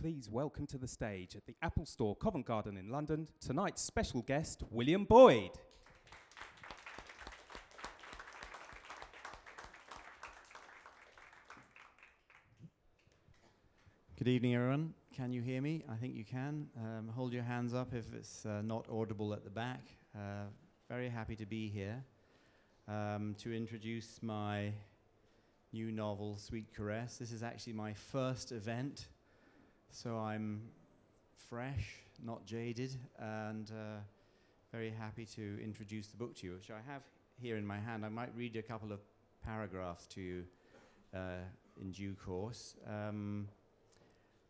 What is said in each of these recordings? please welcome to the stage at the Apple Store, Covent Garden in London, tonight's special guest, William Boyd. Good evening, everyone. Can you hear me? I think you can. Hold your hands up if it's not audible at the back. Very happy to be here to introduce my new novel, Sweet Caress. This is actually my first event, so I'm fresh, not jaded, and very happy to introduce the book to you, which I have here in my hand. I might read a couple of paragraphs to you in due course.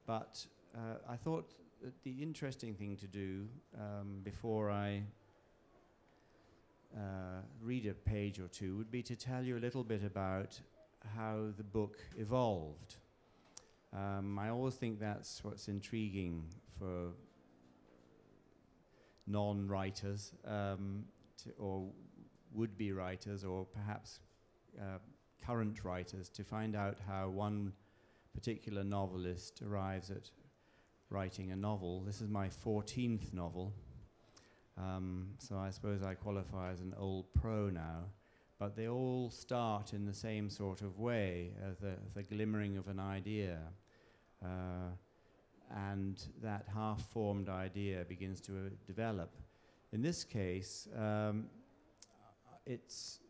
But I thought that the interesting thing to do before I read a page or two would be to tell you a little bit about how the book evolved. I always think that's what's intriguing for non-writers or would-be writers or perhaps current writers, to find out how one particular novelist arrives at writing a novel. This is my 14th novel, so I suppose I qualify as an old pro now, but they all start in the same sort of way, the glimmering of an idea, and that half-formed idea begins to develop. In this case, it's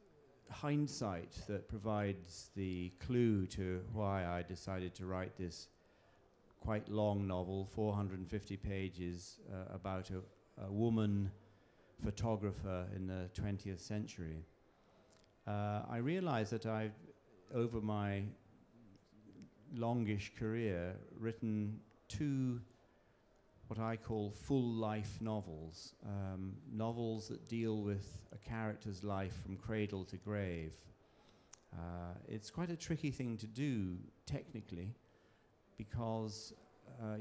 hindsight that provides the clue to why I decided to write this quite long novel, 450 pages, about a woman photographer in the 20th century. I realized that I've, over my longish career, written two what I call full-life novels, novels that deal with a character's life from cradle to grave. It's quite a tricky thing to do, technically, because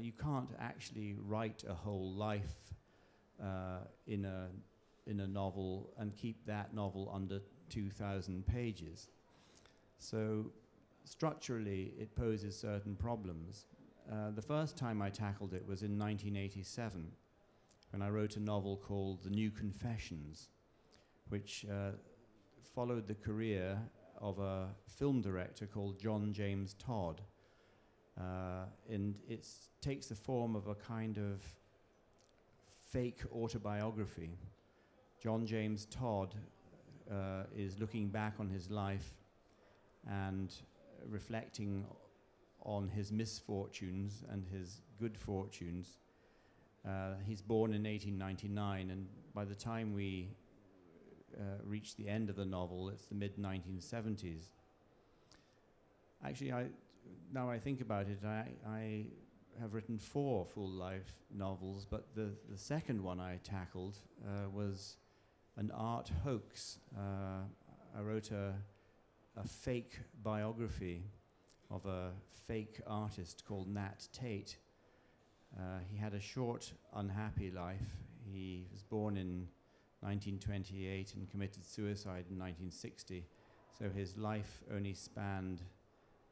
you can't actually write a whole life in a novel and keep that novel under 2,000 pages. So structurally, it poses certain problems. The first time I tackled it was in 1987, when I wrote a novel called The New Confessions, which followed the career of a film director called John James Todd. And it takes the form of a kind of fake autobiography. John James Todd is looking back on his life and reflecting on his misfortunes and his good fortunes. He's born in 1899, and by the time we reach the end of the novel, it's the mid-1970s. Actually, now I think about it, I have written four full-life novels, but the second one I tackled was an art hoax. I wrote a fake biography of a fake artist called Nat Tate. He had a short, unhappy life. He was born in 1928 and committed suicide in 1960, so his life only spanned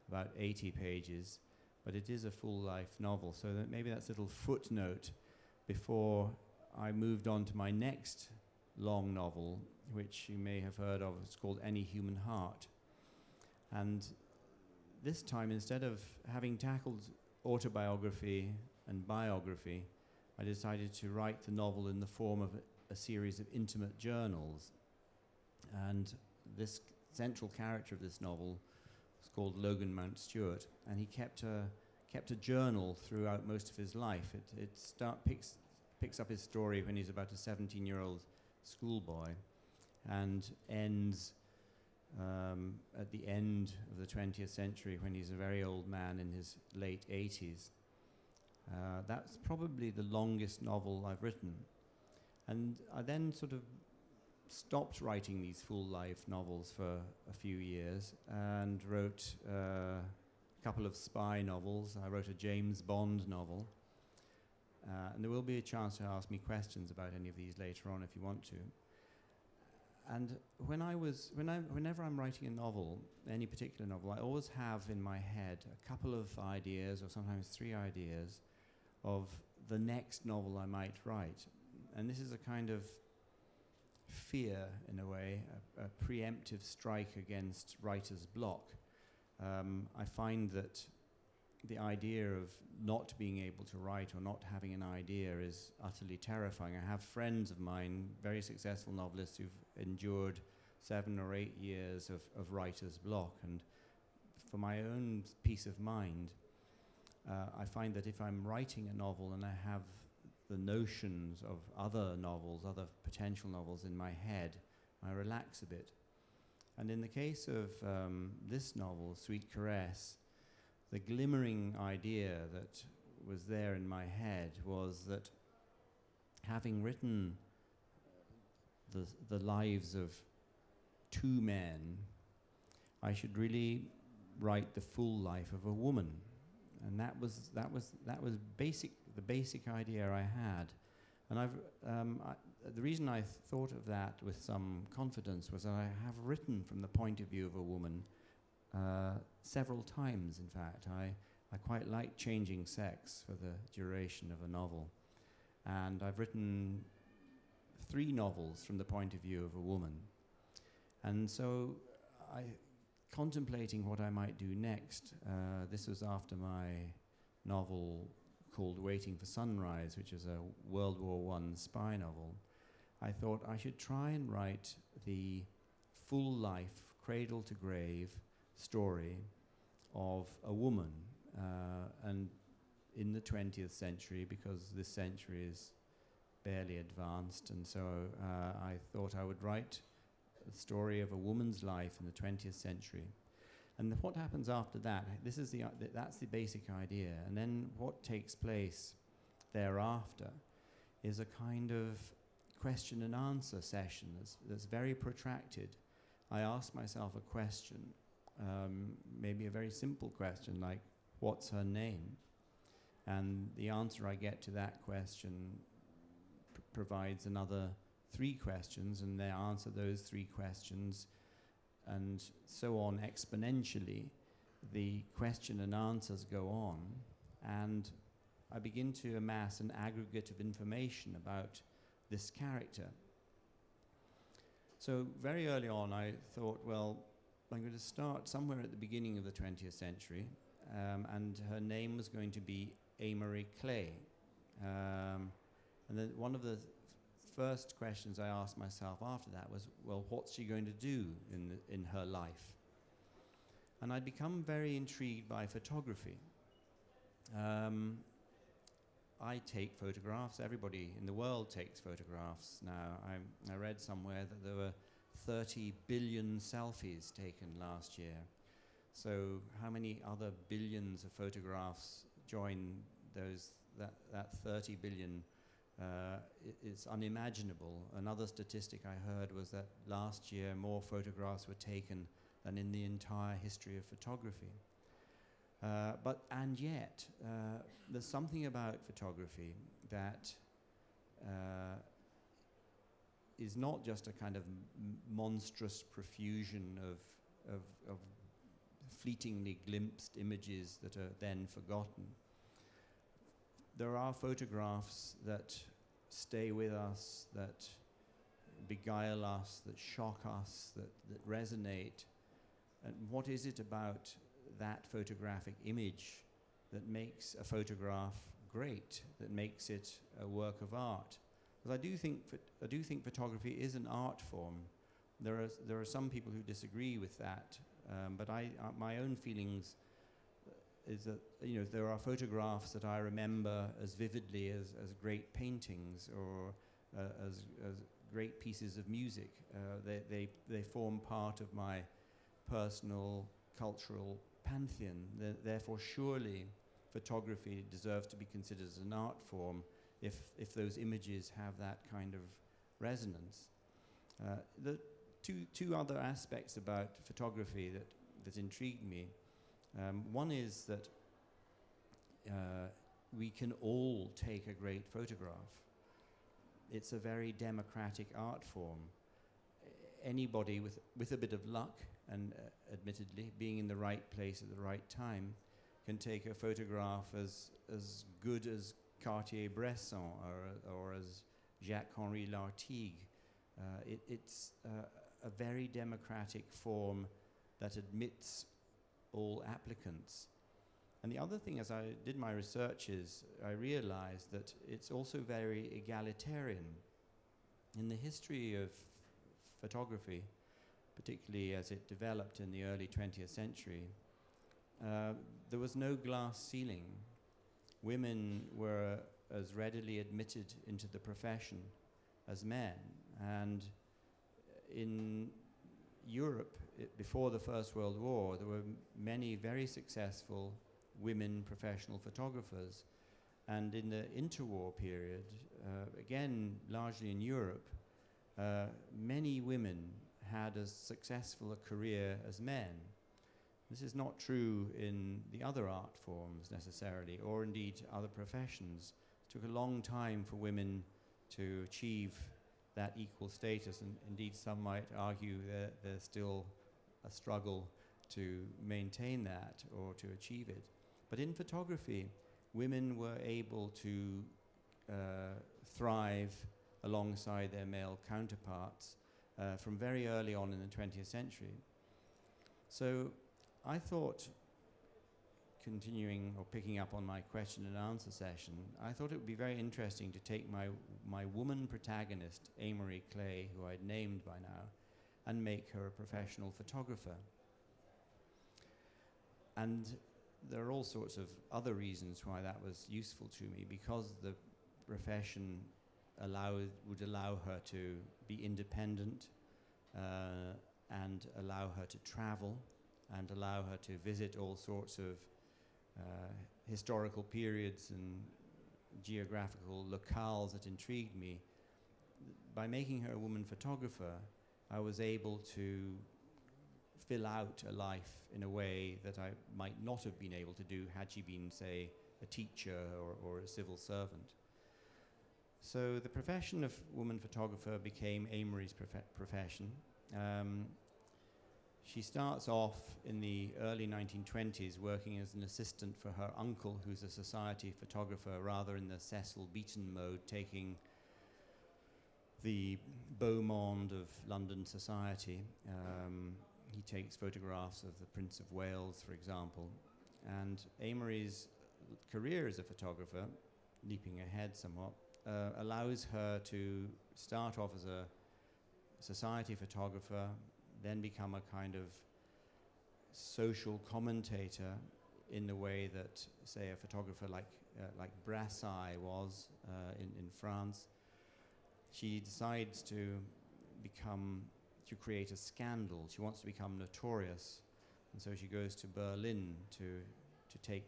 about 80 pages, but it is a full-life novel, so that maybe that's a little footnote before I moved on to my next long novel, which you may have heard of. It's called Any Human Heart. And this time, instead of having tackled autobiography and biography, I decided to write the novel in the form of a series of intimate journals. And this central character of this novel is called Logan Mount Stewart, and he kept a journal throughout most of his life. It picks up his story when he's about a 17-year-old schoolboy and ends at the end of the 20th century when he's a very old man in his late 80s. That's probably the longest novel I've written. And I then sort of stopped writing these full-life novels for a few years and wrote a couple of spy novels. I wrote a James Bond novel. And there will be a chance to ask me questions about any of these later on if you want to. And whenever I'm writing a novel, any particular novel, I always have in my head a couple of ideas, or sometimes three ideas, of the next novel I might write. And this is a kind of fear, in a way, a preemptive strike against writer's block. I find that the idea of not being able to write or not having an idea is utterly terrifying. I have friends of mine, very successful novelists, who've endured 7 or 8 years of writer's block. And for my own peace of mind, I find that if I'm writing a novel and I have the notions of other novels, other potential novels in my head, I relax a bit. And in the case of this novel, Sweet Caress, the glimmering idea that was there in my head was that having written the lives of 2 men, I should really write the full life of a woman. And that was the basic idea I had, and the reason I thought of that with some confidence was that I have written from the point of view of a woman several times. In fact, I quite like changing sex for the duration of a novel, and I've written 3 novels from the point of view of a woman, and so I. Contemplating what I might do next, this was after my novel called Waiting for Sunrise, which is a World War I spy novel, I thought I should try and write the full life, cradle to grave story of a woman, and in the 20th century, because this century is barely advanced, and so I thought I would write the story of a woman's life in the 20th century. And what happens after that, that's the basic idea. And then what takes place thereafter is a kind of question and answer session that's very protracted. I ask myself a question, maybe a very simple question like, what's her name? And the answer I get to that question provides another 3 questions, and they answer those 3 questions, and so on exponentially. The question and answers go on, and I begin to amass an aggregate of information about this character. So very early on I thought, well, I'm going to start somewhere at the beginning of the 20th century, and her name was going to be Amory Clay. And then one of the first questions I asked myself after that was, well, what's she going to do in her life? And I'd become very intrigued by photography. I take photographs. Everybody in the world takes photographs now. I read somewhere that there were 30 billion selfies taken last year. So how many other billions of photographs join that 30 billion? It's unimaginable. Another statistic I heard was that last year more photographs were taken than in the entire history of photography. But there's something about photography that is not just a kind of monstrous profusion of fleetingly glimpsed images that are then forgotten. There are photographs that stay with us, that beguile us, that shock us, that resonate. And what is it about that photographic image that makes a photograph great, that makes it a work of art? Because I do think photography is an art form. There are some people who disagree with that, but my own feelings is that, you know, there are photographs that I remember as vividly as great paintings or as great pieces of music. They form part of my personal cultural pantheon. Therefore, surely photography deserves to be considered as an art form if those images have that kind of resonance. The two other aspects about photography that intrigued me. One is that we can all take a great photograph. It's a very democratic art form. Anybody with a bit of luck, and admittedly being in the right place at the right time, can take a photograph as good as Cartier-Bresson or as Jacques Henri Lartigue. It's a very democratic form that admits all applicants. And the other thing, as I did my research, is I realized that it's also very egalitarian. In the history of photography, particularly as it developed in the early 20th century, there was no glass ceiling. Women were as readily admitted into the profession as men. And in Europe, before the First World War, there were many very successful women professional photographers. And in the interwar period, again, largely in Europe, many women had as successful a career as men. This is not true in the other art forms necessarily, or indeed other professions. It took a long time for women to achieve that equal status, and indeed some might argue that there's still a struggle to maintain that or to achieve it. But in photography, women were able to thrive alongside their male counterparts from very early on in the 20th century. So I thought, continuing or picking up on my question and answer session, I thought it would be very interesting to take my woman protagonist, Amory Clay, who I'd named by now, and make her a professional photographer. And there are all sorts of other reasons why that was useful to me, because the profession would allow her to be independent and allow her to travel and allow her to visit all sorts of historical periods and geographical locales that intrigued me. By making her a woman photographer, I was able to fill out a life in a way that I might not have been able to do had she been, say, a teacher or a civil servant. So the profession of woman photographer became Amory's profession. She starts off in the early 1920s working as an assistant for her uncle, who's a society photographer, rather in the Cecil Beaton mode, taking the beau monde of London society. He takes photographs of the Prince of Wales, for example. And Amory's career as a photographer, leaping ahead somewhat, allows her to start off as a society photographer, then become a kind of social commentator in the way that, say, a photographer like Brassai was in France. She decides to create a scandal. She wants to become notorious, and so she goes to Berlin to take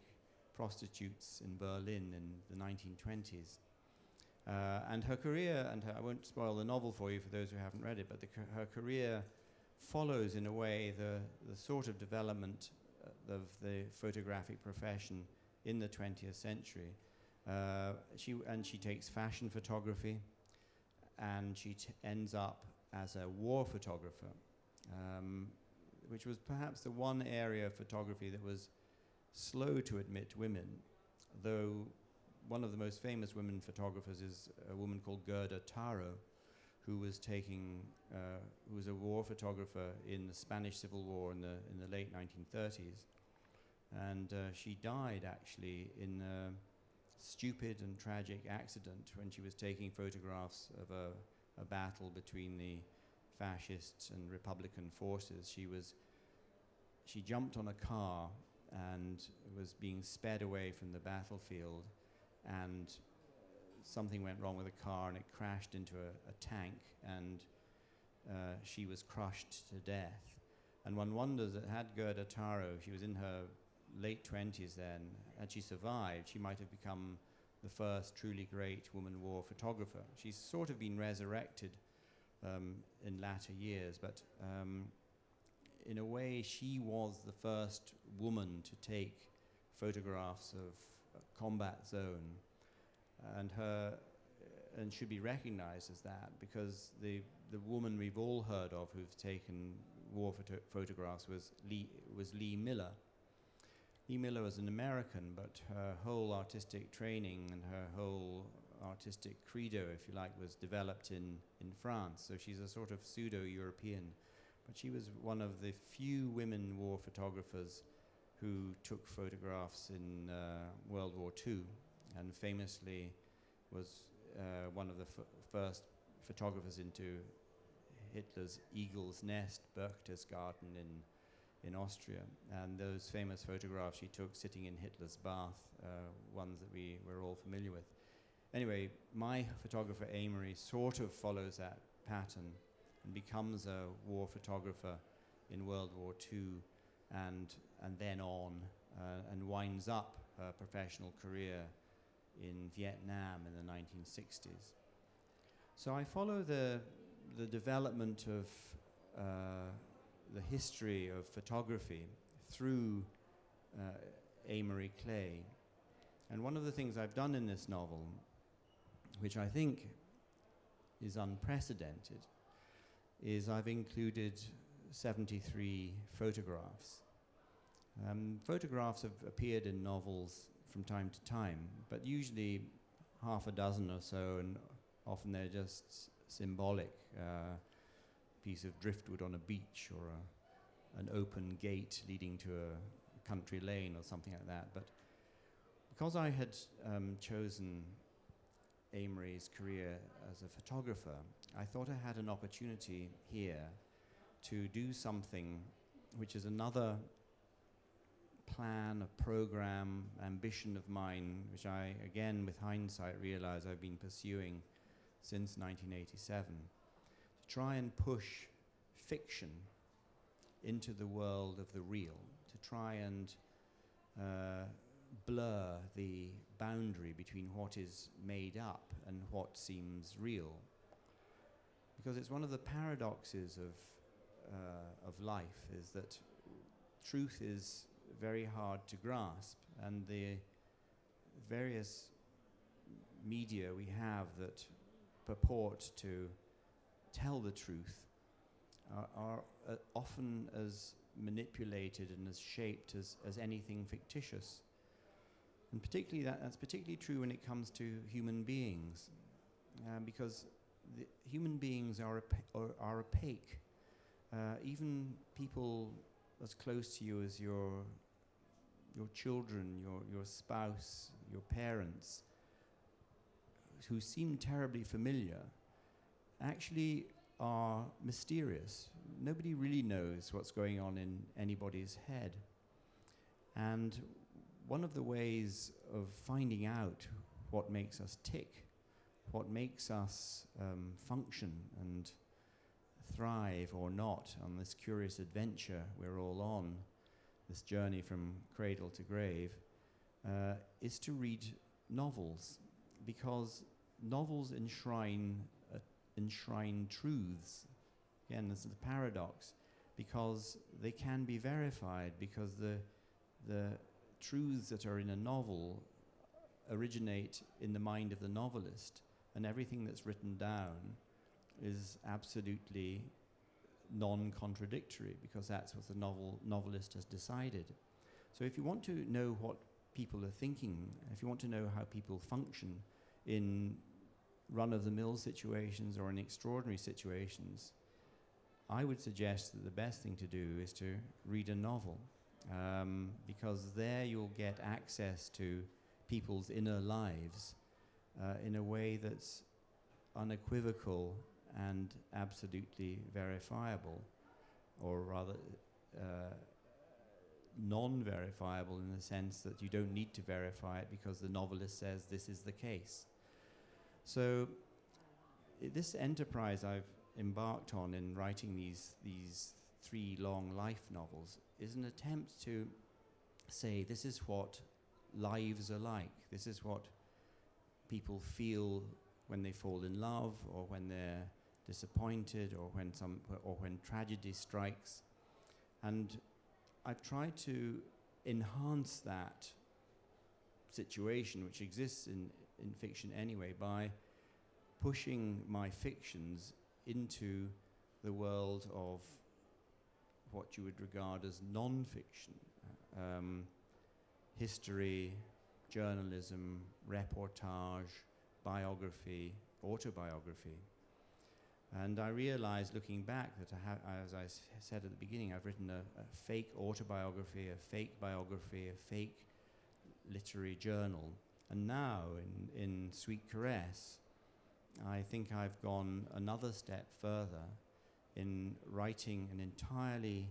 prostitutes in Berlin in the 1920s. And her career, I won't spoil the novel for you for those who haven't read it, but her career follows in a way the sort of development of the photographic profession in the 20th century. She takes fashion photography, and she ends up as a war photographer, which was perhaps the one area of photography that was slow to admit women, though one of the most famous women photographers is a woman called Gerda Taro, who was a war photographer in the Spanish Civil War in the late 1930s, and she died actually in a stupid and tragic accident when she was taking photographs of a battle between the fascists and republican forces. She jumped on a car and was being sped away from the battlefield, and something went wrong with the car and it crashed into a tank, and she was crushed to death. And one wonders that had Gerda Taro, she was in her late 20s then, had she survived, she might have become the first truly great woman war photographer. She's sort of been resurrected in latter years, but in a way she was the first woman to take photographs of combat zone, and should be recognized as that, because the woman we've all heard of who's taken war photographs was Lee Miller. Lee Miller was an American, but her whole artistic training and her whole artistic credo, if you like, was developed in France. So she's a sort of pseudo-European. But she was one of the few women war photographers who took photographs in World War II, and famously was one of the first photographers into Hitler's Eagle's Nest, Berchtesgaden in Austria. And those famous photographs she took sitting in Hitler's bath, ones that we were all familiar with. Anyway, my photographer Amory sort of follows that pattern and becomes a war photographer in World War II and then on, and winds up her professional career in Vietnam in the 1960s. So I follow the development of the history of photography through Amory Clay. And one of the things I've done in this novel, which I think is unprecedented, is I've included 73 photographs. Photographs have appeared in novels from time to time, but usually half a dozen or so, and often they're just symbolic, piece of driftwood on a beach or an open gate leading to a country lane or something like that. But because I had chosen Amory's career as a photographer, I thought I had an opportunity here to do something which is another plan, a program, ambition of mine, which I, again, with hindsight, realize I've been pursuing since 1987, to try and push fiction into the world of the real, to try and blur the boundary between what is made up and what seems real. Because it's one of the paradoxes of life, is that truth is very hard to grasp, and the various media we have that purport to tell the truth are often as manipulated and as shaped as anything fictitious. And particularly that's particularly true when it comes to human beings, because the human beings are opaque. Even people as close to you as your children, your spouse, your parents, who seem terribly familiar, actually are mysterious. Nobody really knows what's going on in anybody's head. And one of the ways of finding out what makes us tick, what makes us function and thrive or not on this curious adventure we're all on, this journey from cradle to grave, is to read novels, because novels enshrine truths. Again, this is the paradox, because they can be verified, because the truths that are in a novel originate in the mind of the novelist, and everything that's written down is absolutely non-contradictory, because that's what the novelist has decided. So if you want to know what people are thinking, if you want to know how people function in run-of-the-mill situations or in extraordinary situations, I would suggest that the best thing to do is to read a novel, because there you'll get access to people's inner lives in a way that's unequivocal and absolutely verifiable, or rather non-verifiable, in the sense that you don't need to verify it because the novelist says this is the case. So this enterprise I've embarked on in writing these three long life novels is an attempt to say this is what lives are like, this is what people feel when they fall in love, or when they're disappointed, or when tragedy strikes. And I've tried to enhance that situation, which exists in fiction anyway, by pushing my fictions into the world of what you would regard as non-fiction. history, journalism, reportage, biography, autobiography. And I realized, looking back, that as I said at the beginning, I've written a fake autobiography, a fake biography, a fake literary journal. And now, in Sweet Caress, I think I've gone another step further in writing an entirely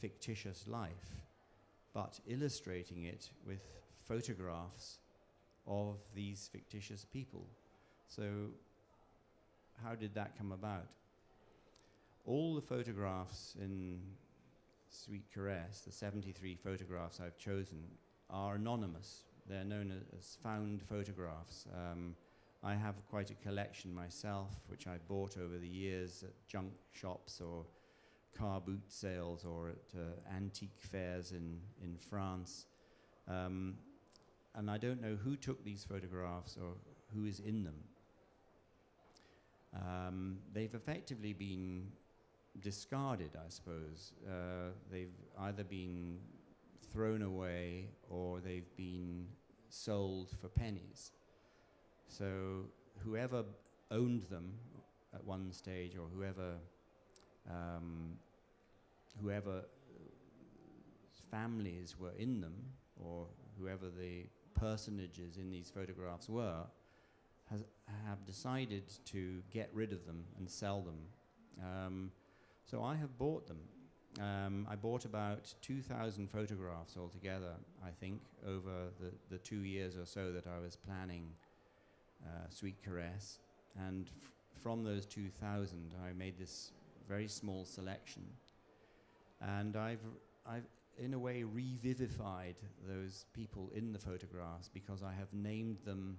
fictitious life, but illustrating it with photographs of these fictitious people. So how did that come about? All the photographs in Sweet Caress, the 73 photographs I've chosen, are anonymous. They're known as found photographs. I have quite a collection myself, which I bought over the years at junk shops or car boot sales or at antique fairs in France. And I don't know who took these photographs or who is in them. They've effectively been discarded, I suppose. They've either been thrown away or they've been sold for pennies. So whoever owned them at one stage, or whoever families were in them, or whoever the personages in these photographs were, have decided to get rid of them and sell them. So I have bought them. I bought about 2,000 photographs altogether, I think, over the 2 years or so that I was planning Sweet Caress. And from those 2,000, I made this very small selection. And I've in a way revivified those people in the photographs, because I have named them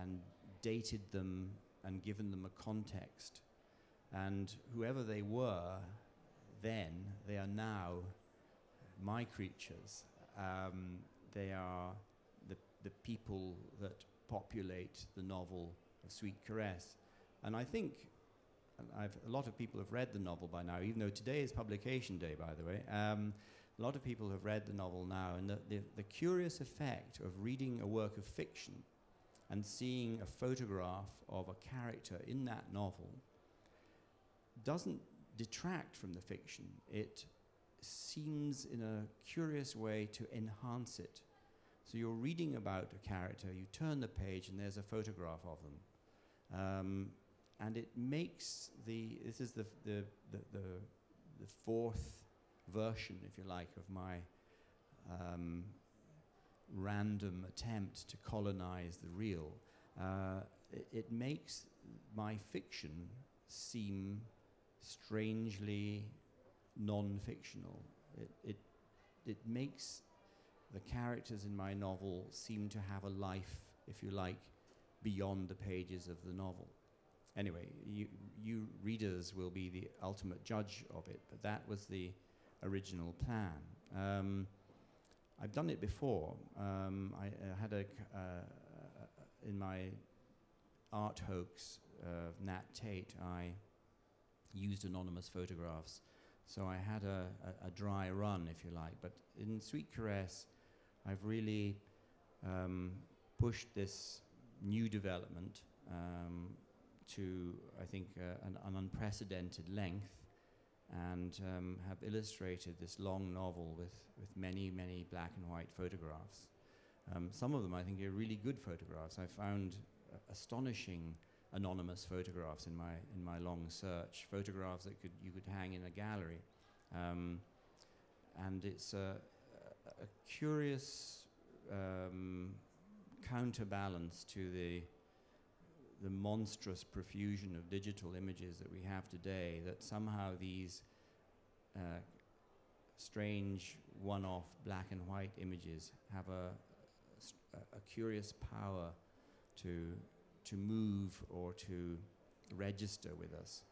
and dated them and given them a context. And whoever they were then, they are now my creatures. They are the people that populate the novel of Sweet Caress. And I think a lot of people have read the novel by now, even though today is publication day, by the way. A lot of people have read the novel now, and the curious effect of reading a work of fiction and seeing a photograph of a character in that novel doesn't detract from the fiction. It seems, in a curious way, to enhance it. So you're reading about a character, you turn the page, and there's a photograph of them. And it makes the fourth version, if you like, of my random attempt to colonize the real. It makes my fiction seem strangely non-fictional. It makes the characters in my novel seem to have a life, if you like, beyond the pages of the novel. Anyway, you readers will be the ultimate judge of it, but that was the original plan. I've done it before. I had in my art hoax of Nat Tate, I used anonymous photographs. So I had a dry run, if you like. But in Sweet Caress, I've really pushed this new development to, I think, an unprecedented length, and have illustrated this long novel with many, many black and white photographs. Some of them, I think, are really good photographs. I found astonishing anonymous photographs in my long search, photographs that you could hang in a gallery. And it's a curious counterbalance to the monstrous profusion of digital images that we have today, that somehow these strange one-off black and white images have a curious power to move or to register with us.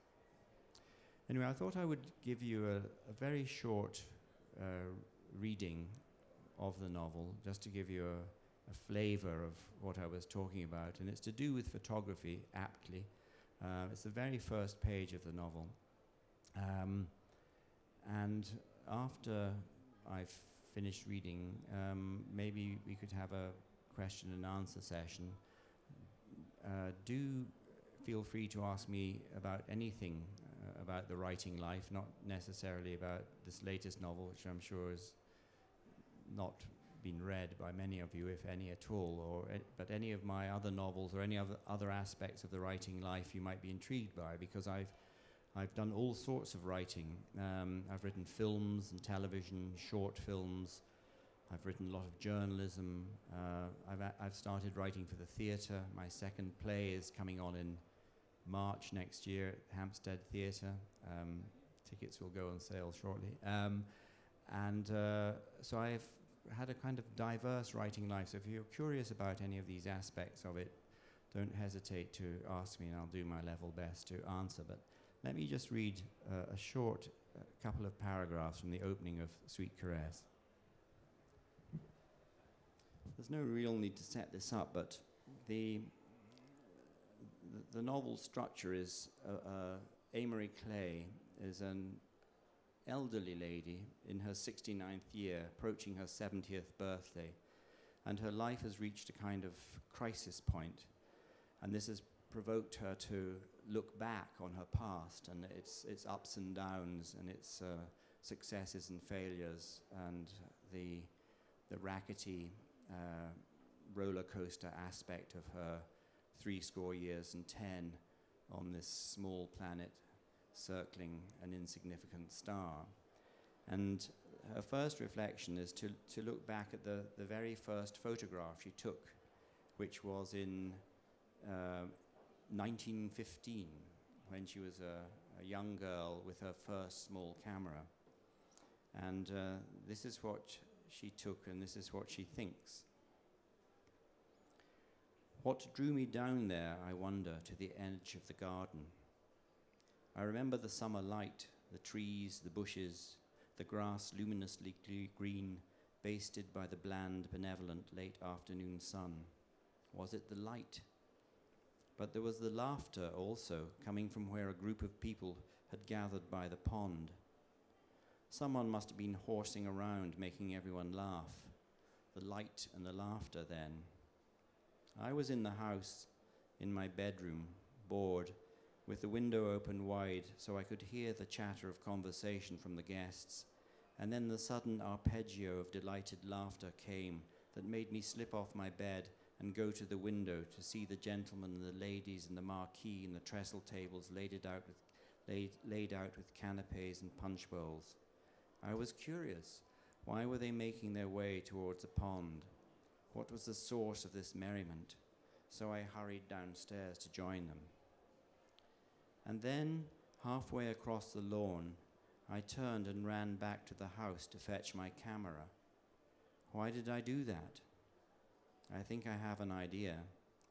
Anyway, I thought I would give you a very short reading of the novel, just to give you a flavor of what I was talking about, and it's to do with photography, aptly. It's the very first page of the novel. And after I've finished reading, maybe we could have a question and answer session. Do feel free to ask me about anything about the writing life, not necessarily about this latest novel, which I'm sure has not been read by many of you, if any at all, or but any of my other novels or any other aspects of the writing life you might be intrigued by, because I've done all sorts of writing. I've written films and television, short films. I've written a lot of journalism. I've started writing for the theatre. My second play is coming on in March next year at Hampstead Theatre. Tickets will go on sale shortly. So I've had a kind of diverse writing life. So if you're curious about any of these aspects of it, don't hesitate to ask me, and I'll do my level best to answer. But let me just read a short couple of paragraphs from the opening of Sweet Caress. There's no real need to set this up, but the novel structure is Amory Clay is an elderly lady in her 69th year, approaching her 70th birthday, and her life has reached a kind of crisis point, and this has provoked her to look back on her past and its ups and downs and its successes and failures and the rackety roller coaster aspect of her 70 on this small planet circling an insignificant star. And her first reflection is to look back at the very first photograph she took, which was in 1915, when she was a young girl with her first small camera. And this is what she took, and this is what she thinks. What drew me down there, I wonder, to the edge of the garden? I remember the summer light, the trees, the bushes, the grass luminously green, basted by the bland, benevolent late afternoon sun. Was it the light? But there was the laughter also, coming from where a group of people had gathered by the pond. Someone must have been horsing around, making everyone laugh. The light and the laughter then. I was in the house, in my bedroom, bored, with the window open wide so I could hear the chatter of conversation from the guests, and then the sudden arpeggio of delighted laughter came that made me slip off my bed and go to the window to see the gentlemen and the ladies and the marquee and the trestle tables laid out with canapes and punch bowls. I was curious. Why were they making their way towards a pond? What was the source of this merriment? So I hurried downstairs to join them. And then, halfway across the lawn, I turned and ran back to the house to fetch my camera. Why did I do that? I think I have an idea,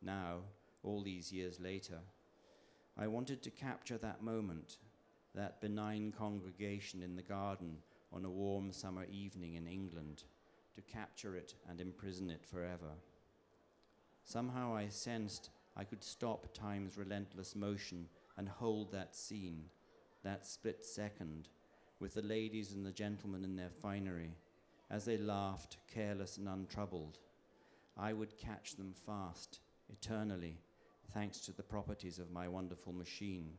now, all these years later. I wanted to capture that moment, that benign congregation in the garden on a warm summer evening in England, to capture it and imprison it forever. Somehow I sensed I could stop time's relentless motion and hold that scene, that split second, with the ladies and the gentlemen in their finery, as they laughed, careless and untroubled. I would catch them fast, eternally, thanks to the properties of my wonderful machine.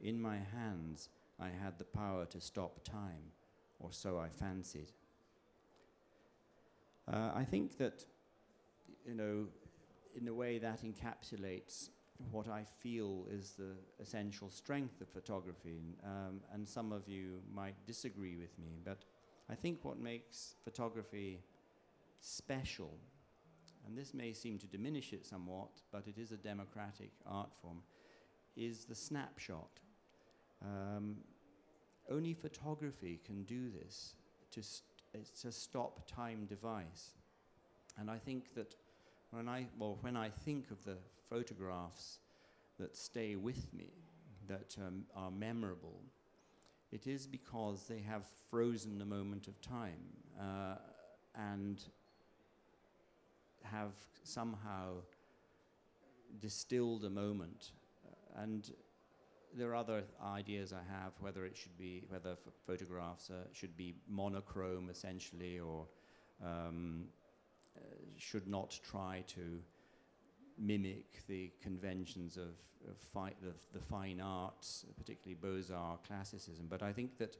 In my hands, I had the power to stop time, or so I fancied. I think that, you know, in a way that encapsulates what I feel is the essential strength of photography, and some of you might disagree with me, but I think what makes photography special, and this may seem to diminish it somewhat, but it is a democratic art form, is the snapshot. Only photography can do this. It's a stop-time device, and I think that when I think of the photographs that stay with me, that are memorable, it is because they have frozen the moment of time and have somehow distilled a moment. And there are other ideas I have, whether it should be, whether photographs should be monochrome essentially, or should not try to mimic the conventions of the fine arts, particularly Beaux-Arts classicism. But I think that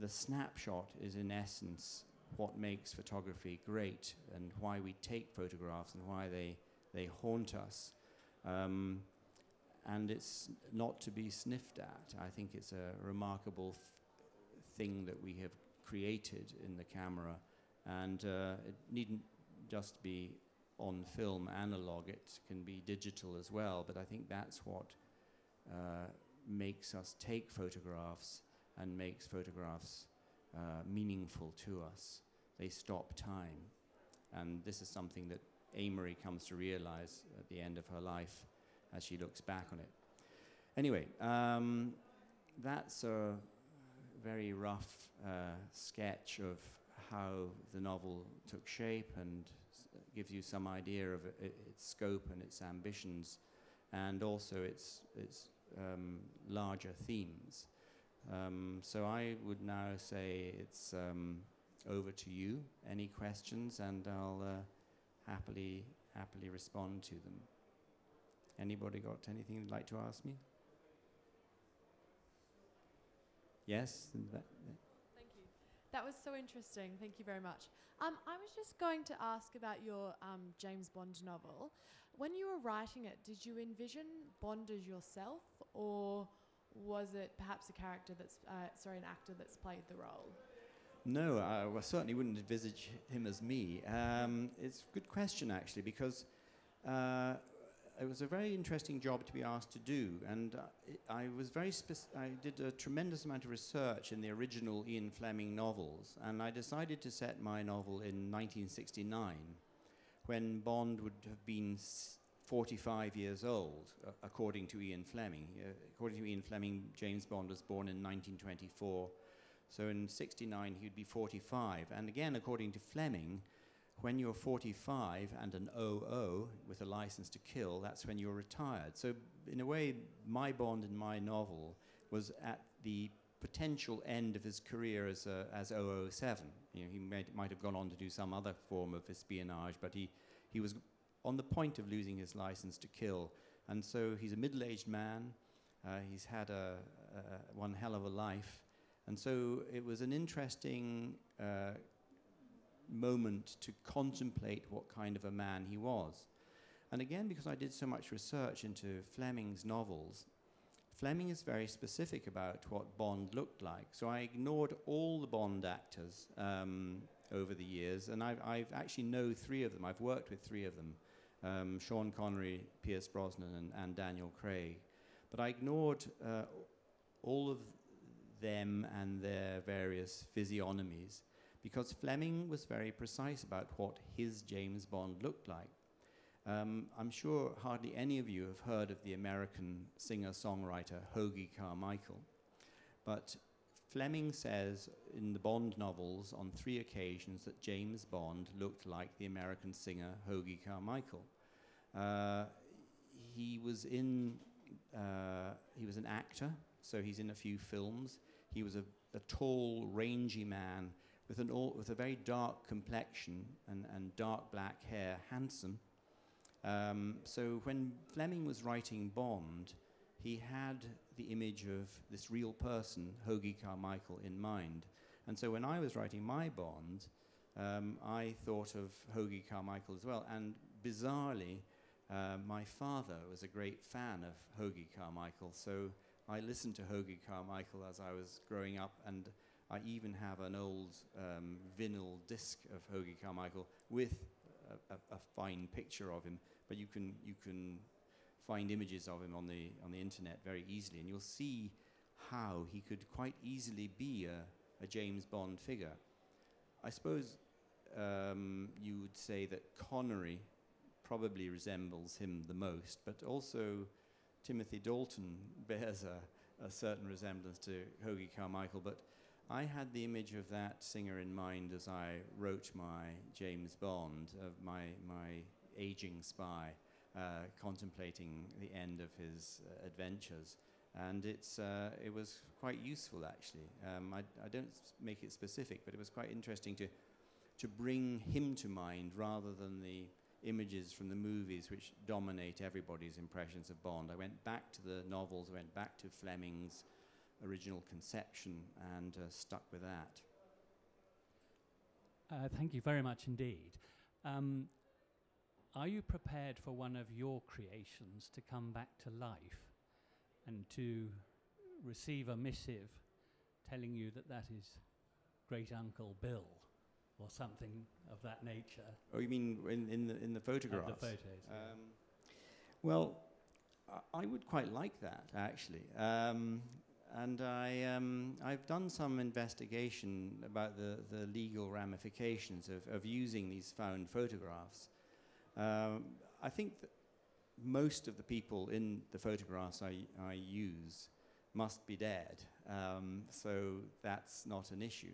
the snapshot is in essence what makes photography great and why we take photographs and why they haunt us. And it's not to be sniffed at. I think it's a remarkable thing that we have created in the camera, and it needn't just be on film analog, it can be digital as well, but I think that's what makes us take photographs and makes photographs meaningful to us. They stop time, and this is something that Amory comes to realize at the end of her life as she looks back on it. Anyway, that's a very rough sketch of how the novel took shape, and gives you some idea of its scope and its ambitions, and also its larger themes. So I would now say it's over to you. Any questions, and I'll happily respond to them. Anybody got anything you'd like to ask me? Yes? That was so interesting. Thank you very much. I was just going to ask about your James Bond novel. When you were writing it, did you envision Bond as yourself, or was it perhaps an actor that's played the role? No, I certainly wouldn't envisage him as me. It's a good question, actually, because it was a very interesting job to be asked to do, and I did a tremendous amount of research in the original Ian Fleming novels, and I decided to set my novel in 1969, when Bond would have been 45 years old, according to Ian Fleming. According to Ian Fleming, James Bond was born in 1924, so in 1969 he'd be 45, and again, according to Fleming, when you're 45 and an OO with a license to kill, that's when you're retired. So in a way, my Bond in my novel was at the potential end of his career as 007. You know, he might have gone on to do some other form of espionage, but he was on the point of losing his license to kill. And so he's a middle-aged man. He's had one hell of a life. And so it was an interesting moment to contemplate what kind of a man he was. And again, because I did so much research into Fleming's novels, Fleming is very specific about what Bond looked like. So I ignored all the Bond actors over the years, and I've actually know three of them. I've worked with three of them, Sean Connery, Pierce Brosnan, and Daniel Craig. But I ignored all of them and their various physiognomies, because Fleming was very precise about what his James Bond looked like. I'm sure hardly any of you have heard of the American singer-songwriter Hoagy Carmichael, but Fleming says in the Bond novels on three occasions that James Bond looked like the American singer Hoagy Carmichael. He was an actor, so he's in a few films. He was a tall, rangy man, with a very dark complexion and dark black hair, handsome. So when Fleming was writing Bond, he had the image of this real person, Hoagy Carmichael, in mind. And so when I was writing my Bond, I thought of Hoagy Carmichael as well. And bizarrely, my father was a great fan of Hoagy Carmichael, so I listened to Hoagy Carmichael as I was growing up, and I even have an old vinyl disc of Hoagy Carmichael with a fine picture of him, but you can find images of him on the internet very easily, and you'll see how he could quite easily be a James Bond figure. I suppose you would say that Connery probably resembles him the most, but also Timothy Dalton bears a certain resemblance to Hoagy Carmichael, but I had the image of that singer in mind as I wrote my James Bond, of my aging spy contemplating the end of his adventures. And it was quite useful, actually. I don't make it specific, but it was quite interesting to bring him to mind rather than the images from the movies which dominate everybody's impressions of Bond. I went back to the novels, I went back to Fleming's original conception, and stuck with that. Thank you very much indeed. Are you prepared for one of your creations to come back to life and to receive a missive telling you that that is Great Uncle Bill or something of that nature? Oh, you mean in the photographs? Of the photos. Well, I would quite like that, actually. And I've done some investigation about the legal ramifications of using these found photographs. I think that most of the people in the photographs I use must be dead, so that's not an issue.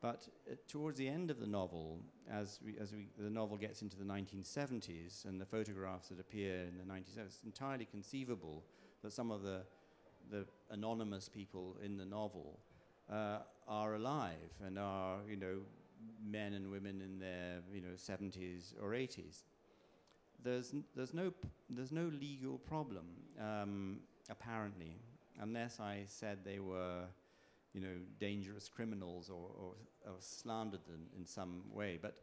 But towards the end of the novel, the novel gets into the 1970s and the photographs that appear in the 1970s, it's entirely conceivable that some of the anonymous people in the novel are alive and are, men and women in their, 70s or 80s. There's no legal problem, apparently, unless I said they were, dangerous criminals or slandered them in some way. But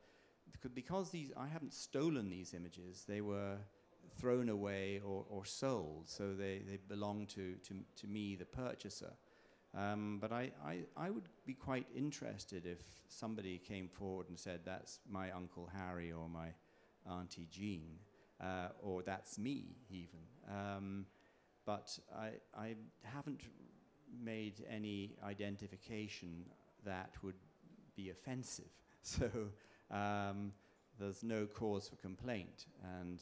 because I haven't stolen these images, they were thrown away or sold, so they belong to me, the purchaser. But I would be quite interested if somebody came forward and said, that's my Uncle Harry or my Auntie Jean, or that's me even. But I haven't made any identification that would be offensive. So there's no cause for complaint. And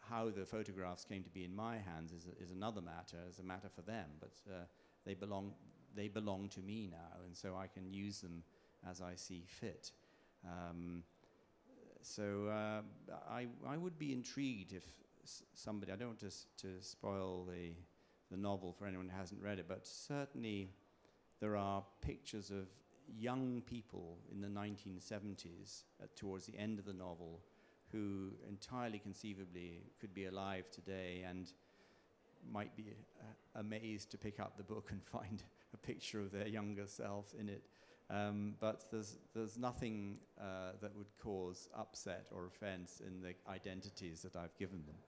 how the photographs came to be in my hands is another matter, is a matter for them. But they belong to me now, and so I can use them as I see fit. So I would be intrigued if somebody, I don't want to spoil the novel for anyone who hasn't read it, but certainly there are pictures of young people in the 1970s towards the end of the novel who entirely conceivably could be alive today and might be amazed to pick up the book and find a picture of their younger self in it. But there's nothing that would cause upset or offense in the identities that I've given them.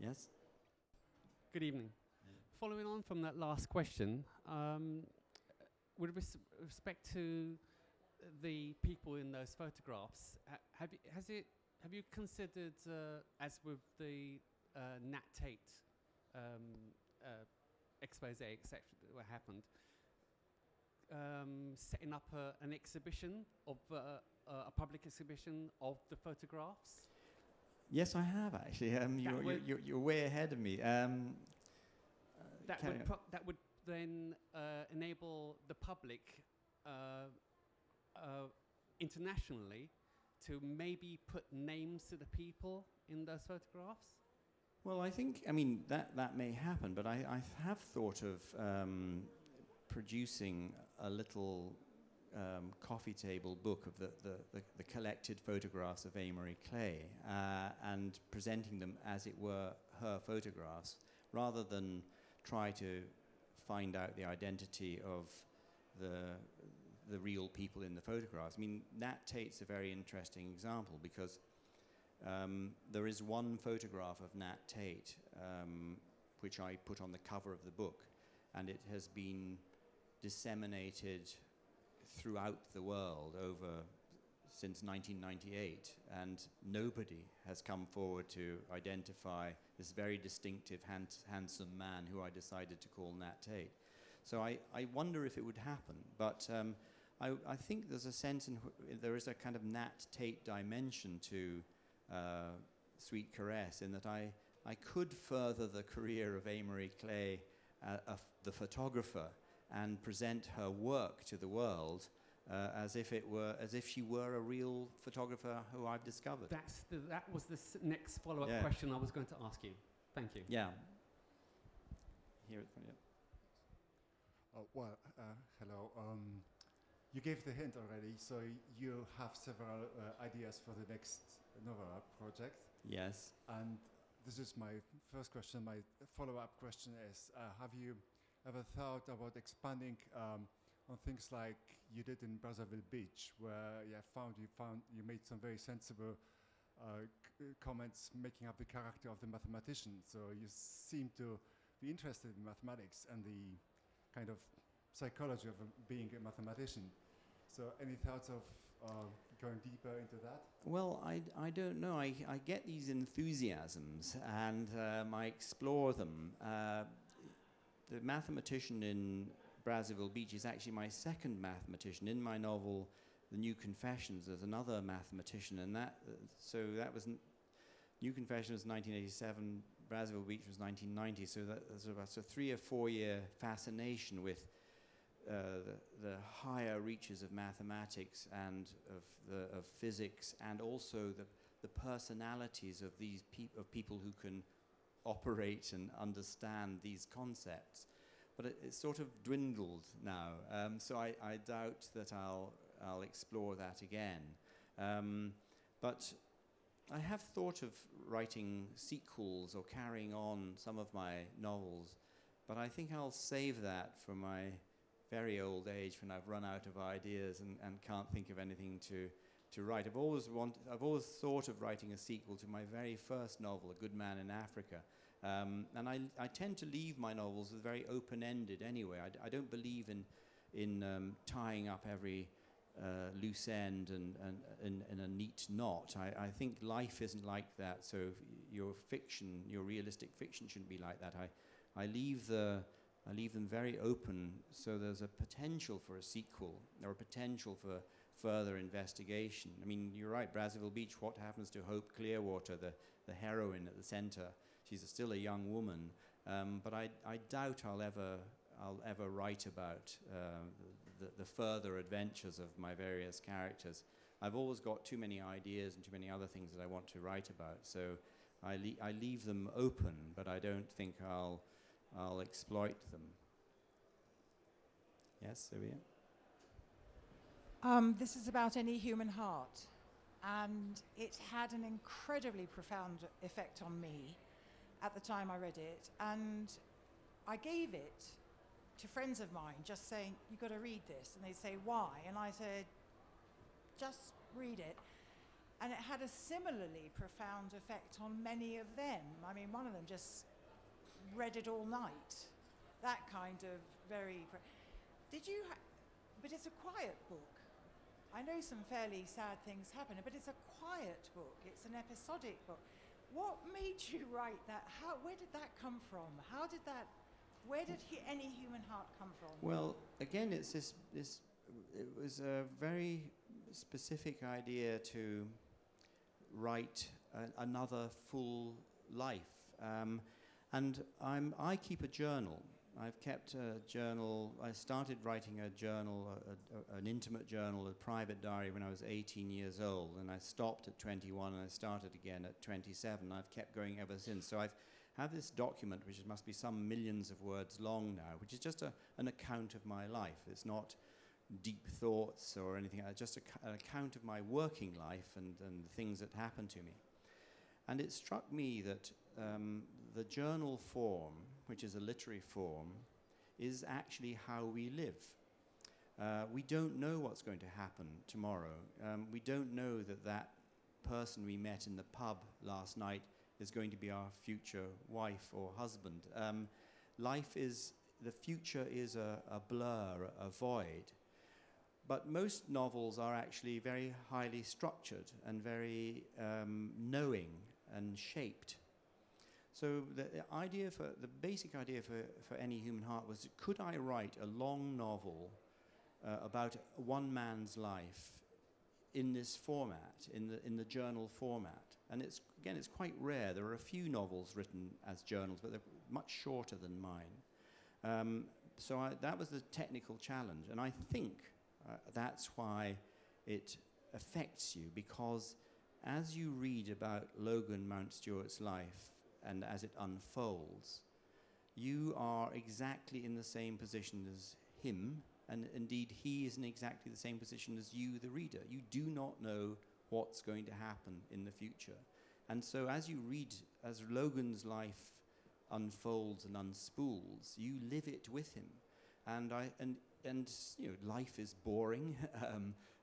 Yes? Good evening. Yeah. Following on from that last question, with respect to the people in those photographs, have you considered, as with the Nat Tate exposé, etc., what happened, setting up an exhibition of a public exhibition of the photographs? Yes, I have actually. You're way ahead of me. That would then enable the public internationally to maybe put names to the people in those photographs. Well, I mean that may happen, but I have thought of producing a little coffee table book of the collected photographs of Amory Clay and presenting them as it were her photographs, rather than try to find out the identity of the real people in the photographs. I mean, Nat Tate's a very interesting example because there is one photograph of Nat Tate which I put on the cover of the book, and it has been disseminated throughout the world since 1998, and nobody has come forward to identify this very distinctive handsome man who I decided to call Nat Tate. So I wonder if it would happen, but I think there's a sense in which there is a kind of Nat Tate dimension to Sweet Caress, in that I could further the career of Amory Clay, the photographer, and present her work to the world as if she were a real photographer who I've discovered. That was the next follow-up question I was going to ask you. Thank you. Yeah. Here it from you. Hello. You gave the hint already, so you have several ideas for the next novella project. Yes. And this is my first question. My follow-up question is, have you ever thought about expanding on things like you did in Brazzaville Beach, where you made some very sensible comments making up the character of the mathematician? So you seem to be interested in mathematics and the kind of psychology of being a mathematician. So any thoughts of going deeper into that? Well, I don't know. I get these enthusiasms and I explore them. The mathematician in Brazzaville Beach is actually my second mathematician. In my novel, The New Confessions, there's another mathematician, and New Confession was 1987, Brazzaville Beach was 1990, so that's about a 3 or 4 year fascination with the higher reaches of mathematics and of physics, and also the personalities of these people who can operate and understand these concepts. But it's sort of dwindled now, so I doubt that I'll explore that again. But I have thought of writing sequels or carrying on some of my novels, but I think I'll save that for my very old age when I've run out of ideas and can't think of anything to write. I've always thought of writing a sequel to my very first novel, A Good Man in Africa, and I tend to leave my novels very open-ended anyway. I don't believe in tying up every loose end and a neat knot. I think life isn't like that, so your realistic fiction shouldn't be like that. I leave them very open, so there's a potential for a sequel or a potential for further investigation. I mean, you're right, Brazzaville Beach, what happens to Hope Clearwater, the heroine at the centre? She's still a young woman, but I doubt I'll ever write about the further adventures of my various characters. I've always got too many ideas and too many other things that I want to write about, so I leave them open, but I don't think I'll exploit them. Yes, Sylvia? This is about Any Human Heart, and it had an incredibly profound effect on me at the time I read it, and I gave it to friends of mine, just saying, you've got to read this. And they say, why? And I said, just read it. And it had a similarly profound effect on many of them. I mean, one of them just read it all night. That kind of very... But it's a quiet book. I know some fairly sad things happen, but it's a quiet book. It's an episodic book. What made you write that? Where did that come from? Where did Any Human Heart come from? Well, again, it's this. It was a very specific idea to write another full life, and I keep a journal. I've kept a journal. I started writing a journal, an intimate journal, a private diary, when I was 18 years old, and I stopped at 21, and I started again at 27. I've kept going ever since. So I have this document, which must be some millions of words long now, which is just an account of my life. It's not deep thoughts or anything, just an account of my working life and the things that happened to me. And it struck me that the journal form, which is a literary form, is actually how we live. We don't know what's going to happen tomorrow. We don't know that person we met in the pub last night is going to be our future wife or husband. The future is a blur, a void. But most novels are actually very highly structured and very knowing and shaped. So the basic idea for Any Human Heart was, could I write a long novel about one man's life in this format, in the journal format? And it's quite rare. There are a few novels written as journals, but they're much shorter than mine. So that was the technical challenge, and I think that's why it affects you, because as you read about Logan Mount Stewart's life, and as it unfolds, you are exactly in the same position as him, and indeed he is in exactly the same position as you, the reader. You do not know what's going to happen in the future. And so as you read, as Logan's life unfolds and unspools, you live it with him. And you know, life is boring.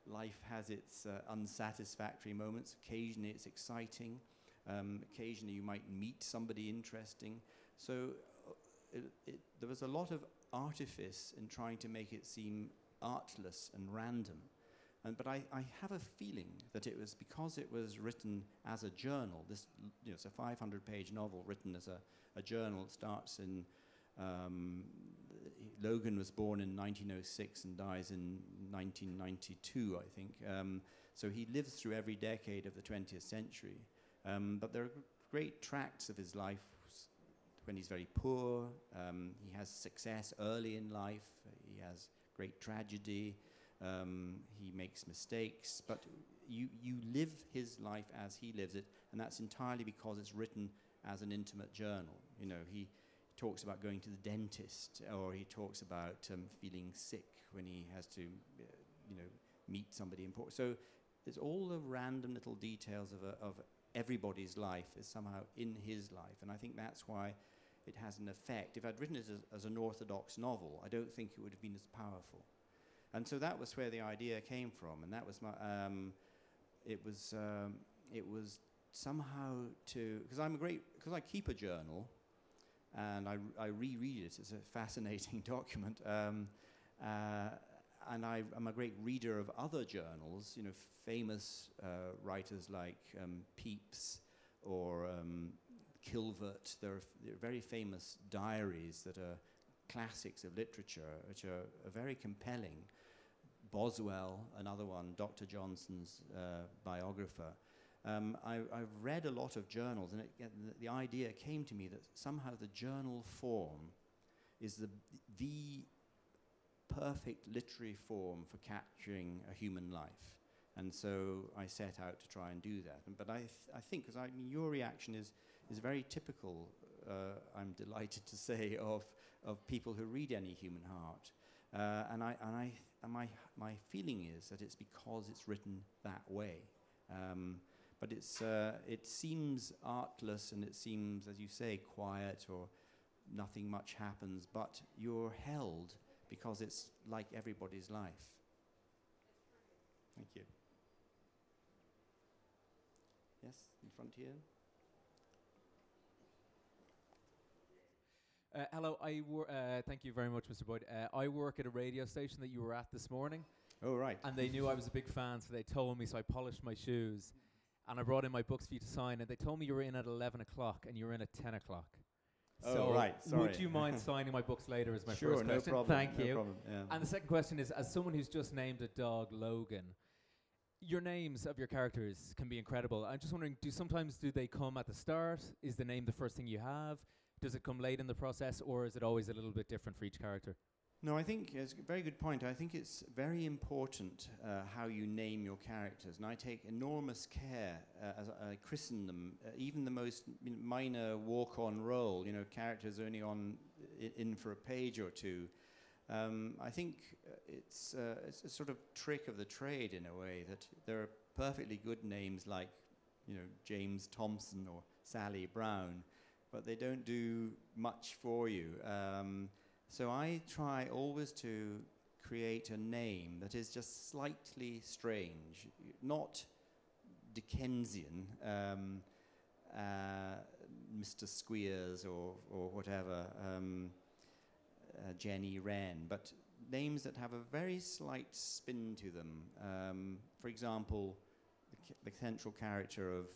Life has its unsatisfactory moments. Occasionally it's exciting. Occasionally you might meet somebody interesting. So there was a lot of artifice in trying to make it seem artless and random. But I have a feeling that it was because it was written as a journal. This, you know, it's a 500-page novel written as a journal. It starts in... Logan was born in 1906 and dies in 1992, I think. So he lives through every decade of the 20th century. But there are great tracts of his life when he's very poor. He has success early in life. He has great tragedy. He makes mistakes. But you live his life as he lives it, and that's entirely because it's written as an intimate journal. You know, he talks about going to the dentist, or he talks about feeling sick when he has to, you know, meet somebody important. So it's all the random little details of everybody's life is somehow in his life, and I think that's why it has an effect. If I'd written it as an orthodox novel, I don't think it would have been as powerful. And so that was where the idea came from, and that was my. It was somehow to, because I keep a journal. And I reread it. It's a fascinating document. And I'm a great reader of other journals, you know, famous writers like Pepys or Kilvert. There are very famous diaries that are classics of literature, which are very compelling. Boswell, another one, Dr. Johnson's biographer. I've read a lot of journals, and the idea came to me that somehow the journal form is the perfect literary form for capturing a human life. And so I set out to try and do that. But I think, because I mean, your reaction is very typical, I'm delighted to say, of people who read Any Human Heart. And my feeling is that it's because it's written that way. But it seems artless, and it seems, as you say, quiet, or nothing much happens, but you're held because it's like everybody's life. Thank you. Yes, in front here. Hello, thank you very much, Mr. Boyd. I work at a radio station that you were at this morning. Oh, right. And they knew I was a big fan, so they told me, so I polished my shoes. And I brought in my books for you to sign, and they told me you were in at 11 o'clock, and you were in at 10 o'clock. Oh, so right, sorry. Would you mind signing my books later is my first question. Sure, no problem. Thank you. No problem, yeah. And the second question is, as someone who's just named a dog Logan, your names of your characters can be incredible. I'm just wondering, do they come at the start? Is the name the first thing you have? Does it come late in the process, or is it always a little bit different for each character? No, I think it's a very good point. I think it's very important how you name your characters, and I take enormous care as I christen them. Even the most minor walk-on role, you know, characters only in for a page or two. I think it's a sort of trick of the trade in a way, that there are perfectly good names like, you know, James Thompson or Sally Brown, but they don't do much for you. So I try always to create a name that is just slightly strange, not Dickensian, Mr. Squeers or whatever, Jenny Wren, but names that have a very slight spin to them. For example, the central character of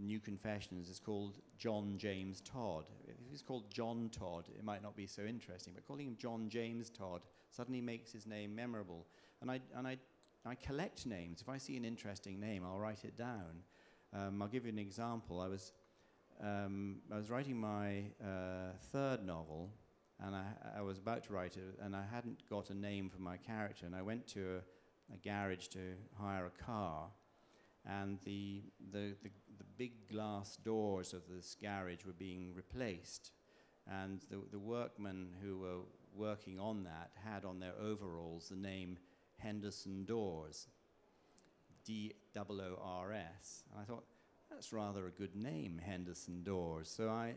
New Confessions is called John James Todd. If he's called John Todd, it might not be so interesting, but calling him John James Todd suddenly makes his name memorable. And I collect names. If I see an interesting name, I'll write it down. I'll give you an example. I was writing my third novel, and I was about to write it, and I hadn't got a name for my character, and I went to a garage to hire a car, and the big glass doors of this garage were being replaced, and the workmen who were working on that had on their overalls the name Henderson Doors, D-O-O-R-S. And I thought, that's rather a good name, Henderson Doors. So I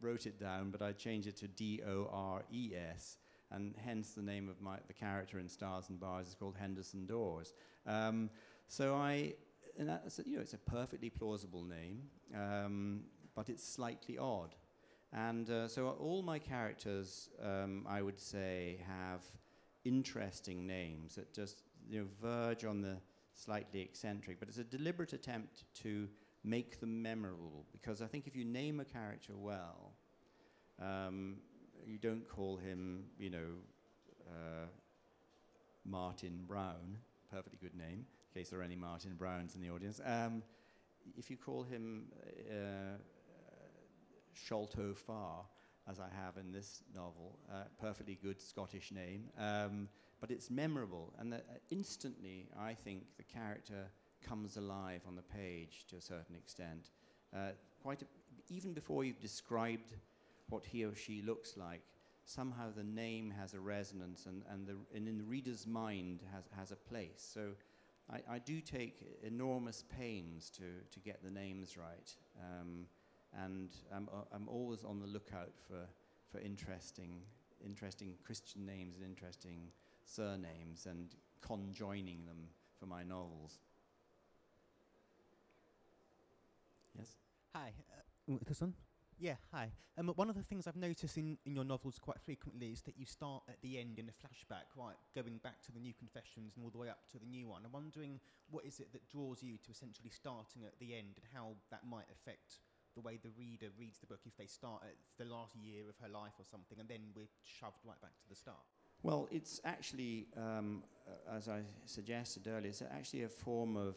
wrote it down, but I changed it to D-O-R-E-S, and hence the name of the character in Stars and Bars is called Henderson Doors. And that's, it's a perfectly plausible name, but it's slightly odd. And so all my characters, I would say, have interesting names that just verge on the slightly eccentric. But it's a deliberate attempt to make them memorable, because I think if you name a character well, you don't call him, Martin Brown, perfectly good name, in case there are any Martin Browns in the audience. If you call him Sholto Farr, as I have in this novel, perfectly good Scottish name, but it's memorable, and instantly I think the character comes alive on the page to a certain extent, even before you've described what he or she looks like. Somehow the name has a resonance and in the reader's mind has a place. So I do take enormous pains to get the names right. And I'm always on the lookout for interesting Christian names and interesting surnames and conjoining them for my novels. Yes? Hi. This one? Yeah, hi. One of the things I've noticed in your novels quite frequently is that you start at the end in a flashback, right, going back to the New Confessions and all the way up to the new one. I'm wondering, what is it that draws you to essentially starting at the end, and how that might affect the way the reader reads the book if they start at the last year of her life or something, and then we're shoved right back to the start? Well, it's actually, as I suggested earlier, it's actually a form of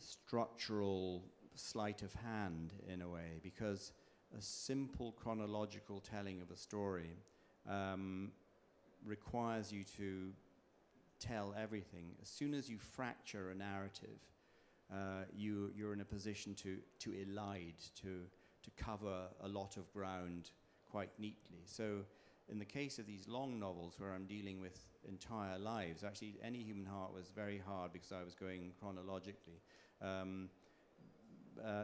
structural sleight of hand in a way, because a simple chronological telling of a story requires you to tell everything. As soon as you fracture a narrative, you're in a position to elide, to cover a lot of ground quite neatly. So in the case of these long novels where I'm dealing with entire lives, actually Any Human Heart was very hard because I was going chronologically.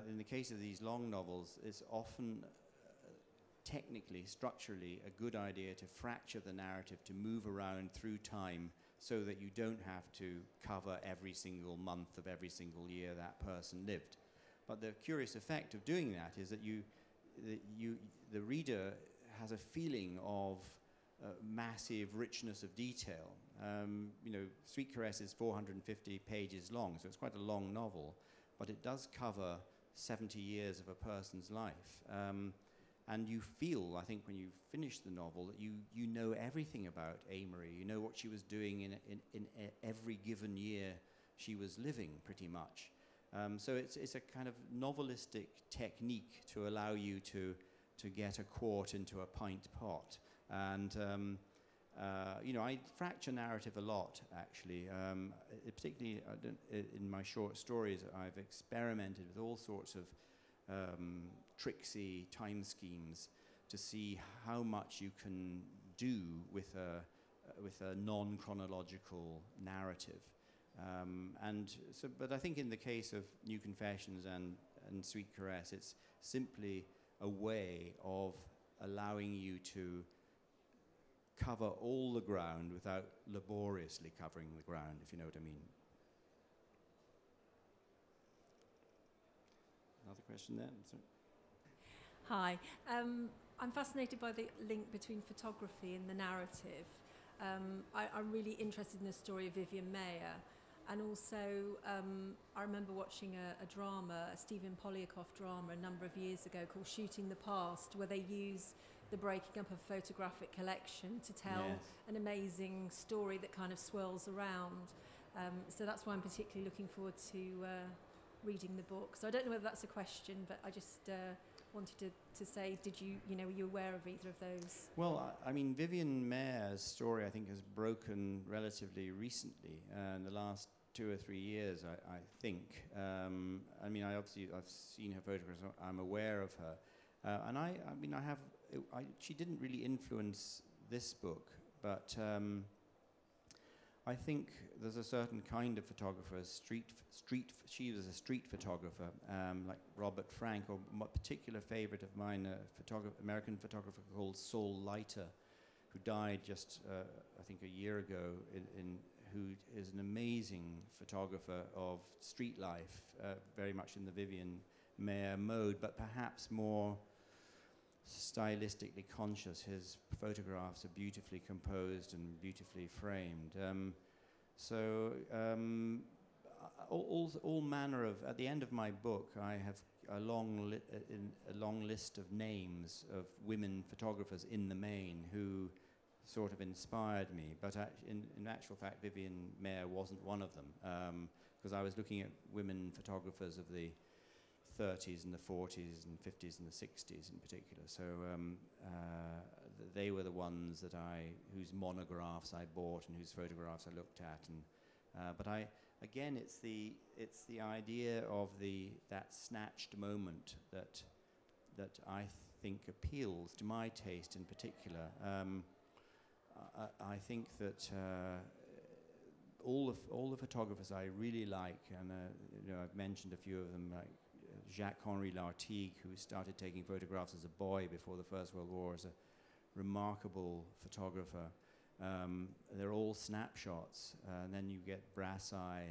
In the case of these long novels, it's often technically, structurally, a good idea to fracture the narrative, to move around through time so that you don't have to cover every single month of every single year that person lived. But the curious effect of doing that is that the reader has a feeling of massive richness of detail. Sweet Caress is 450 pages long, so it's quite a long novel, but it does cover 70 years of a person's life. And you feel, I think, when you finish the novel, that you know everything about Amory. You know what she was doing in every given year she was living, pretty much. So it's a kind of novelistic technique to allow you to get a quart into a pint pot. And I fracture narrative a lot, actually. Particularly in my short stories, I've experimented with all sorts of tricksy time schemes to see how much you can do with a non-chronological narrative. But I think in the case of New Confessions and Sweet Caress, it's simply a way of allowing you to cover all the ground without laboriously covering the ground, if you know what I mean. Another question there? Sorry. Hi. I'm fascinated by the link between photography and the narrative. I'm really interested in the story of Vivian Maier, and also I remember watching a drama, a Stephen Poliakoff drama, a number of years ago called Shooting the Past, where they use the breaking up of photographic collection to tell an amazing story that kind of swirls around. So that's why I'm particularly looking forward to reading the book. So I don't know whether that's a question, but I just wanted to say, did you were you aware of either of those? Well, I mean, Vivian Maier's story, I think, has broken relatively recently in the last 2 or 3 years, I think. I mean, I've seen her photographs. I'm aware of her, and I mean, I have. She didn't really influence this book, but I think there's a certain kind of photographer. She was a street photographer, like Robert Frank, or a particular favorite of mine, a American photographer called Saul Leiter, who died just, I think, a year ago, who is an amazing photographer of street life, very much in the Vivian Maier mode, but perhaps more stylistically conscious. His photographs are beautifully composed and beautifully framed. All manner of... At the end of my book, I have a long list of names of women photographers in the main who sort of inspired me. But in actual fact, Vivian Maier wasn't one of them, because I was looking at women photographers of the 30s and the 40s and 50s and the 60s in particular. So they were the ones that whose monographs I bought and whose photographs I looked at. And but again, it's the idea of that snatched moment that I think appeals to my taste in particular. I think that all the photographers I really like, and I've mentioned a few of them, like Jacques Henri Lartigue, who started taking photographs as a boy before the First World War, as a remarkable photographer. They're all snapshots, and then you get Brassai,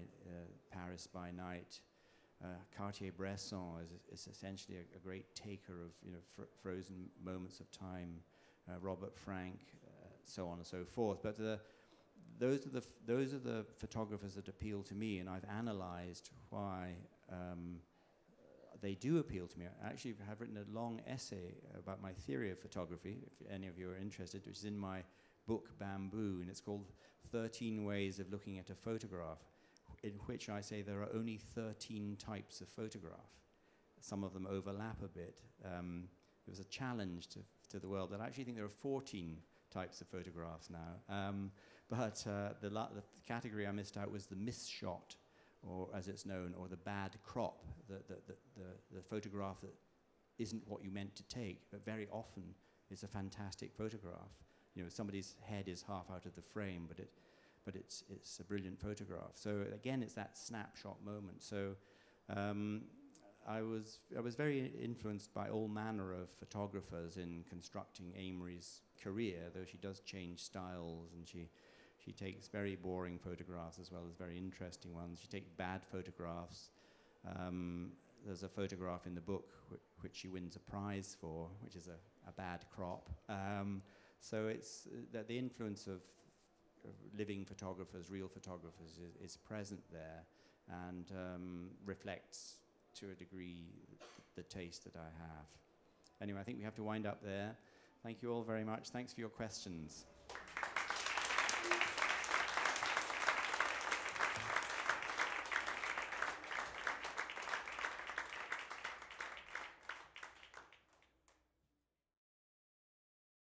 Paris by Night. Cartier-Bresson is essentially a great taker of frozen moments of time. Robert Frank, so on and so forth. But those are the photographers that appeal to me, and I've analysed why they do appeal to me. I actually have written a long essay about my theory of photography, if any of you are interested, which is in my book Bamboo, and it's called 13 Ways of Looking at a Photograph, in which I say there are only 13 types of photograph. Some of them overlap a bit. It was a challenge to the world, and I actually think there are 14 types of photographs now. But the category I missed out was the miss shot, or as it's known, or the bad crop, the photograph that isn't what you meant to take, but very often is a fantastic photograph. Somebody's head is half out of the frame, but it's a brilliant photograph. So again, it's that snapshot moment. So I was very influenced by all manner of photographers in constructing Amory's career, though she does change styles, and she takes very boring photographs as well as very interesting ones. She takes bad photographs. There's a photograph in the book which she wins a prize for, which is a bad crop. So it's that the influence of living photographers, real photographers, is present there, and reflects to a degree the taste that I have. Anyway, I think we have to wind up there. Thank you all very much. Thanks for your questions.